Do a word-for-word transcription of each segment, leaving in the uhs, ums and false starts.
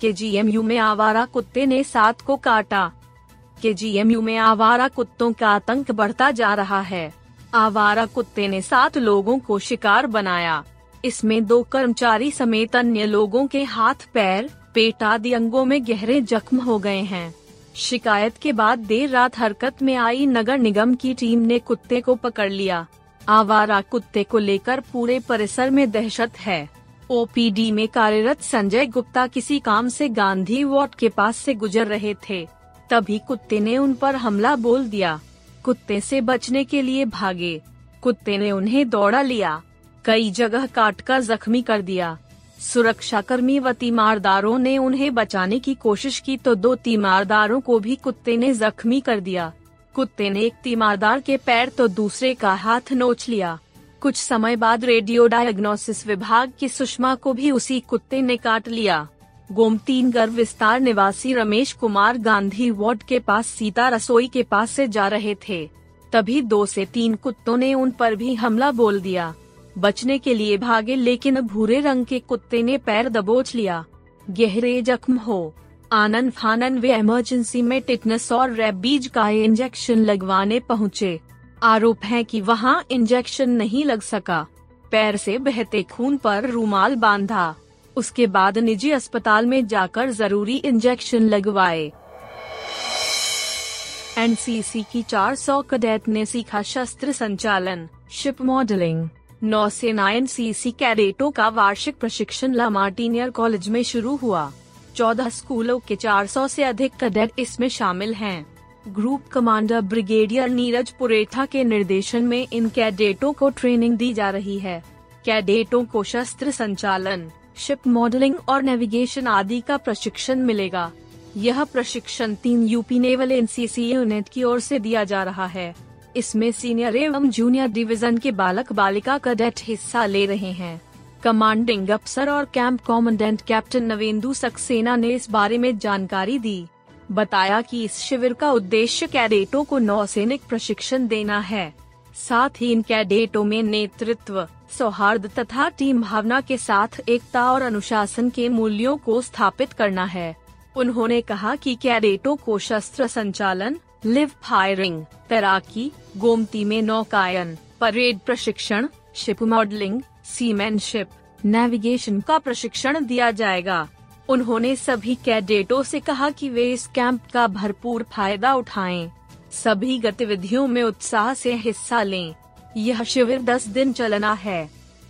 KGMU में आवारा कुत्ते ने सात को काटा। केजीएमयू में आवारा कुत्तों का आतंक बढ़ता जा रहा है। आवारा कुत्ते ने सात लोगों को शिकार बनाया। इसमें दो कर्मचारी समेत अन्य लोगों के हाथ, पैर, पेट आदि अंगों में गहरे जख्म हो गए हैं। शिकायत के बाद देर रात हरकत में आई नगर निगम की टीम ने कुत्ते को पकड़ लिया। आवारा कुत्ते को लेकर पूरे परिसर में दहशत है। ओपीडी में कार्यरत संजय गुप्ता किसी काम से गांधी वार्ड के पास से गुजर रहे थे, तभी कुत्ते ने उन पर हमला बोल दिया। कुत्ते से बचने के लिए भागे, कुत्ते ने उन्हें दौड़ा लिया, कई जगह काटकर जख्मी कर दिया। सुरक्षाकर्मी व तीमारदारों ने उन्हें बचाने की कोशिश की तो दो तीमारदारों को भी कुत्ते ने जख्मी कर दिया। कुत्ते ने एक तीमारदार के पैर तो दूसरे का हाथ नोच लिया। कुछ समय बाद रेडियो डायग्नोसिस विभाग की सुषमा को भी उसी कुत्ते ने काट लिया। गोमतीनगर विस्तार निवासी रमेश कुमार गांधी वार्ड के पास सीता रसोई के पास से जा रहे थे, तभी दो से तीन कुत्तों ने उन पर भी हमला बोल दिया। बचने के लिए भागे, लेकिन भूरे रंग के कुत्ते ने पैर दबोच लिया। गहरे जख्म हो आनन फानन वे इमरजेंसी में टिटनस और रेबीज का इंजेक्शन लगवाने पहुँचे। आरोप है कि वहां इंजेक्शन नहीं लग सका। पैर से बहते खून पर रूमाल बांधा, उसके बाद निजी अस्पताल में जाकर जरूरी इंजेक्शन लगवाए। एनसीसी की चार सौ कैडेट ने सीखा शस्त्र संचालन, शिप मॉडलिंग। नौसेना एनसीसी कैडेटों का वार्षिक प्रशिक्षण ला मार्टिनियर कॉलेज में शुरू हुआ। चौदह स्कूलों के चार सौ से अधिक कैडेट इसमें शामिल हैं। Group commander brigadier Neeraj Puretha के निर्देशन में इन कैडेटों को ट्रेनिंग दी जा रही है। कैडेटों को शस्त्र संचालन, शिप मॉडलिंग और नेविगेशन आदि का प्रशिक्षण मिलेगा। यह प्रशिक्षण तीन यूपी नेवल एनसीसी यूनिट की ओर से दिया जा रहा है। इसमें सीनियर एवं जूनियर डिवीजन के बालक बालिका कैडेट हिस्सा ले रहे हैं। कमांडिंग अफसर और camp commandant captain Navendu Saxena ने इस बारे में जानकारी दी। बताया कि इस शिविर का उद्देश्य कैडेटों को नौसैनिक प्रशिक्षण देना है, साथ ही इन कैडेटों में नेतृत्व, सौहार्द तथा टीम भावना के साथ एकता और अनुशासन के मूल्यों को स्थापित करना है। उन्होंने कहा कि कैडेटों को शस्त्र संचालन, लिव फायरिंग, तैराकी, गोमती में नौकायन, परेड प्रशिक्षण, शिप मॉडलिंग, सीमैनशिप, नेविगेशन का प्रशिक्षण दिया जाएगा। उन्होंने सभी कैडेटों से कहा कि वे इस कैंप का भरपूर फायदा उठाएं, सभी गतिविधियों में उत्साह से हिस्सा लें। यह शिविर दस दिन चलना है।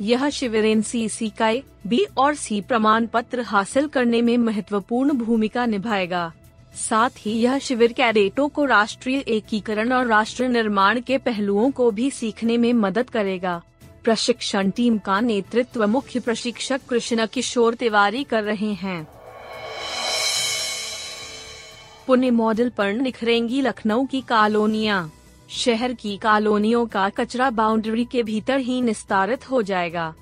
यह शिविर एनसीसी का बी और सी प्रमाण पत्र हासिल करने में महत्वपूर्ण भूमिका निभाएगा। साथ ही यह शिविर कैडेटों को राष्ट्रीय एकीकरण और राष्ट्र निर्माण के पहलुओं को भी सीखने में मदद करेगा। प्रशिक्षण टीम का नेतृत्व मुख्य प्रशिक्षक कृष्णा किशोर तिवारी कर रहे हैं। पुणे मॉडल पर निखरेंगी लखनऊ की कॉलोनियां। शहर की कॉलोनियों का कचरा बाउंड्री के भीतर ही निस्तारित हो जाएगा।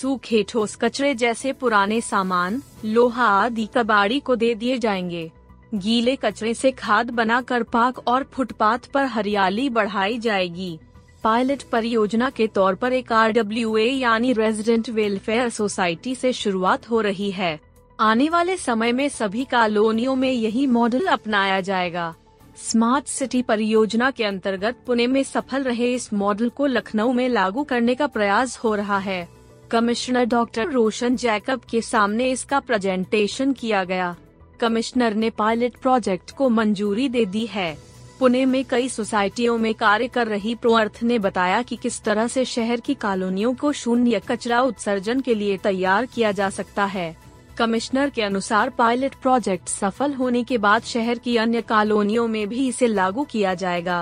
सूखे ठोस कचरे जैसे पुराने सामान, लोहा आदि कबाड़ी को दे दिए जाएंगे। गीले कचरे से खाद बनाकर पार्क और फुटपाथ पर हरियाली बढ़ाई जाएगी। पायलट परियोजना के तौर पर एक आरडब्ल्यूए यानी रेजिडेंट वेलफेयर सोसाइटी से शुरुआत हो रही है। आने वाले समय में सभी कॉलोनियों में यही मॉडल अपनाया जाएगा। स्मार्ट सिटी परियोजना के अंतर्गत पुणे में सफल रहे इस मॉडल को लखनऊ में लागू करने का प्रयास हो रहा है। कमिश्नर डॉ. रोशन जैकब के सामने इसका प्रेजेंटेशन किया गया। कमिश्नर ने पायलट प्रोजेक्ट को मंजूरी दे दी है। पुणे में कई सोसाइटियों में कार्य कर रही प्रोअर्थ ने बताया कि किस तरह से शहर की कॉलोनियों को शून्य कचरा उत्सर्जन के लिए तैयार किया जा सकता है। कमिश्नर के अनुसार पायलट प्रोजेक्ट सफल होने के बाद शहर की अन्य कॉलोनियों में भी इसे लागू किया जाएगा।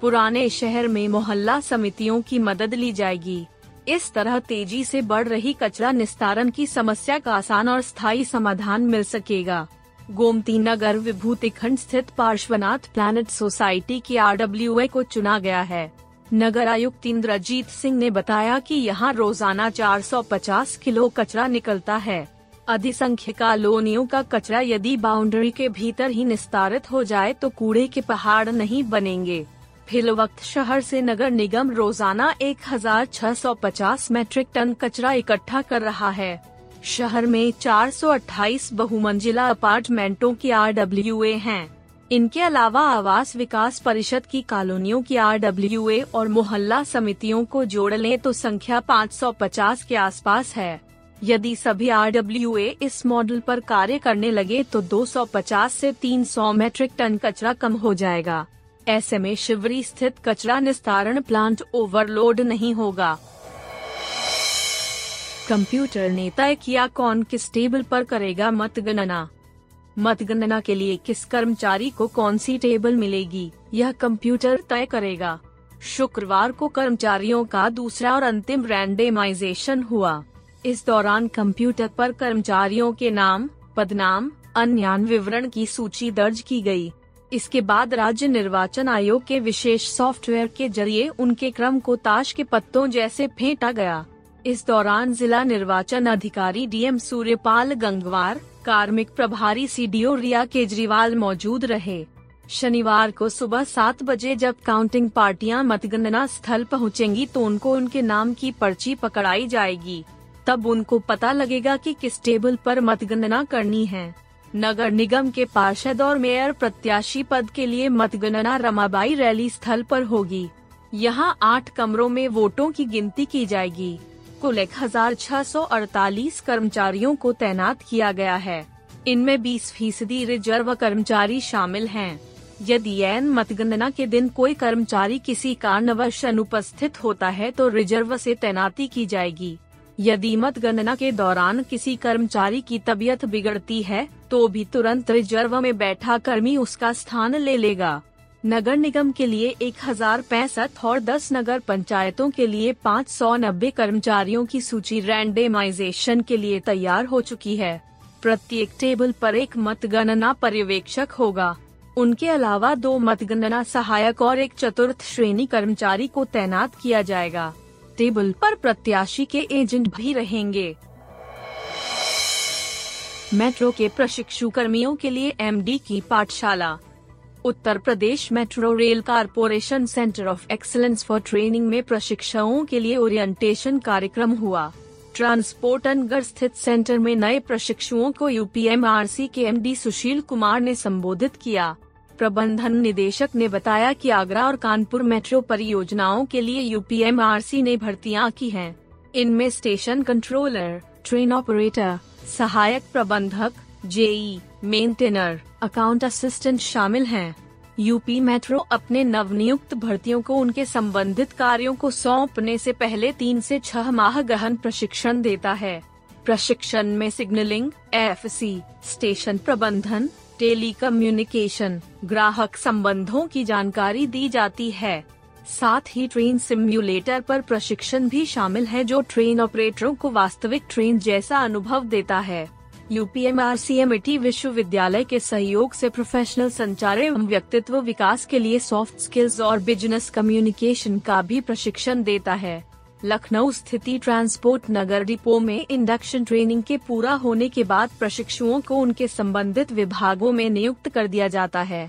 पुराने शहर में मोहल्ला समितियों की मदद ली जाएगी। इस तरह तेजी से बढ़ रही कचरा निस्तारण की समस्या का आसान और स्थायी समाधान मिल सकेगा। गोमती नगर विभूति खंड स्थित पार्श्वनाथ प्लैनेट सोसाइटी की आरडब्ल्यूए को चुना गया है। नगर आयुक्त इंद्रजीत सिंह ने बताया कि यहां रोजाना चार सौ पचास किलो कचरा निकलता है। अधिसंख्यक कॉलोनियों का कचरा यदि बाउंड्री के भीतर ही निस्तारित हो जाए तो कूड़े के पहाड़ नहीं बनेंगे। फिलवक्त शहर से नगर निगम रोजाना एक हज़ार छह सौ पचास मैट्रिक टन कचरा इकट्ठा कर रहा है। शहर में चार सौ अट्ठाईस बहुमंजिला अपार्टमेंटों की आरडब्ल्यूए हैं। इनके अलावा आवास विकास परिषद की कॉलोनियों की आरडब्ल्यूए और मोहल्ला समितियों को जोड़ लें तो संख्या पाँच सौ पचास के आसपास है। यदि सभी आरडब्ल्यूए इस मॉडल पर कार्य करने लगे तो दो सौ पचास से तीन सौ मैट्रिक टन कचरा कम हो जाएगा। ऐसे में शिवरी स्थित कचरा निस्तारण प्लांट ओवरलोड नहीं होगा। कंप्यूटर ने तय किया कौन किस टेबल पर करेगा मतगणना। मतगणना के लिए किस कर्मचारी को कौन सी टेबल मिलेगी यह कंप्यूटर तय करेगा। शुक्रवार को कर्मचारियों का दूसरा और अंतिम रैंडमाइजेशन हुआ। इस दौरान कंप्यूटर पर कर्मचारियों के नाम, पदनाम, अन्यान विवरण की सूची दर्ज की गई। इसके बाद राज्य निर्वाचन आयोग के विशेष सॉफ्टवेयर के जरिए उनके क्रम को ताश के पत्तों जैसे फेंटा गया। इस दौरान जिला निर्वाचन अधिकारी डीएम सूर्यपाल गंगवार, कार्मिक प्रभारी सीडीओ रिया केजरीवाल मौजूद रहे। शनिवार को सुबह सात बजे जब काउंटिंग पार्टियां मतगणना स्थल पहुंचेंगी तो उनको उनके नाम की पर्ची पकड़ाई जाएगी। तब उनको पता लगेगा कि किस टेबल पर मतगणना करनी है। नगर निगम के पार्षद और मेयर प्रत्याशी पद के लिए मतगणना रमाबाई रैली स्थल पर होगी। यहां आठ कमरों में वोटों की गिनती की जाएगी। कुल एक हजार छह सौ अड़तालीस कर्मचारियों को तैनात किया गया है। इनमें बीस फीसदी रिजर्व कर्मचारी शामिल हैं। यदि एन मतगणना के दिन कोई कर्मचारी किसी कारणवश अनुपस्थित होता है तो रिजर्व से तैनाती की जाएगी। यदि मतगणना के दौरान किसी कर्मचारी की तबीयत बिगड़ती है तो भी तुरंत रिजर्व में बैठा कर्मी उसका स्थान ले लेगा। नगर निगम के लिए एक हजार पैंसठ और दस नगर पंचायतों के लिए पाँच सौ नब्बे कर्मचारियों की सूची रैंडमाइजेशन के लिए तैयार हो चुकी है। प्रत्येक टेबल पर एक मतगणना पर्यवेक्षक होगा। उनके अलावा दो मतगणना सहायक और एक चतुर्थ श्रेणी कर्मचारी को तैनात किया जाएगा। टेबल पर प्रत्याशी के एजेंट भी रहेंगे। मेट्रो के प्रशिक्षु कर्मियों के लिए एमडी की पाठशाला। Uttar Pradesh metro rail corporation centre of excellence for training में प्रशिक्षुओं के लिए ओरिएंटेशन कार्यक्रम हुआ। ट्रांसपोर्ट अनगर स्थित सेंटर में नए प्रशिक्षुओं को यूपीएमआरसी के एमडी सुशील कुमार ने संबोधित किया। प्रबंधन निदेशक ने बताया कि आगरा और कानपुर मेट्रो परियोजनाओं के लिए यूपीएमआरसी ने भर्तियां की हैं। इनमें स्टेशन कंट्रोलर, ट्रेन ऑपरेटर, सहायक प्रबंधक, जेई, मेंटेनर, अकाउंट असिस्टेंट शामिल हैं। यूपी मेट्रो अपने नवनियुक्त भर्तियों को उनके संबंधित कार्यों को सौंपने से पहले तीन से छह माह गहन प्रशिक्षण देता है। प्रशिक्षण में सिग्नलिंग, एफसी, स्टेशन प्रबंधन, टेलीकम्युनिकेशन, ग्राहक संबंधों की जानकारी दी जाती है। साथ ही ट्रेन सिम्युलेटर पर प्रशिक्षण भी शामिल है जो ट्रेन ऑपरेटरों को वास्तविक ट्रेन जैसा अनुभव देता है। यूपीएमआरसी एमआईटी विश्वविद्यालय के सहयोग से प्रोफेशनल संचार एवं व्यक्तित्व विकास के लिए सॉफ्ट स्किल्स और बिजनेस कम्युनिकेशन का भी प्रशिक्षण देता है। लखनऊ स्थित ट्रांसपोर्ट नगर डिपो में इंडक्शन ट्रेनिंग के पूरा होने के बाद प्रशिक्षुओं को उनके संबंधित विभागों में नियुक्त कर दिया जाता है।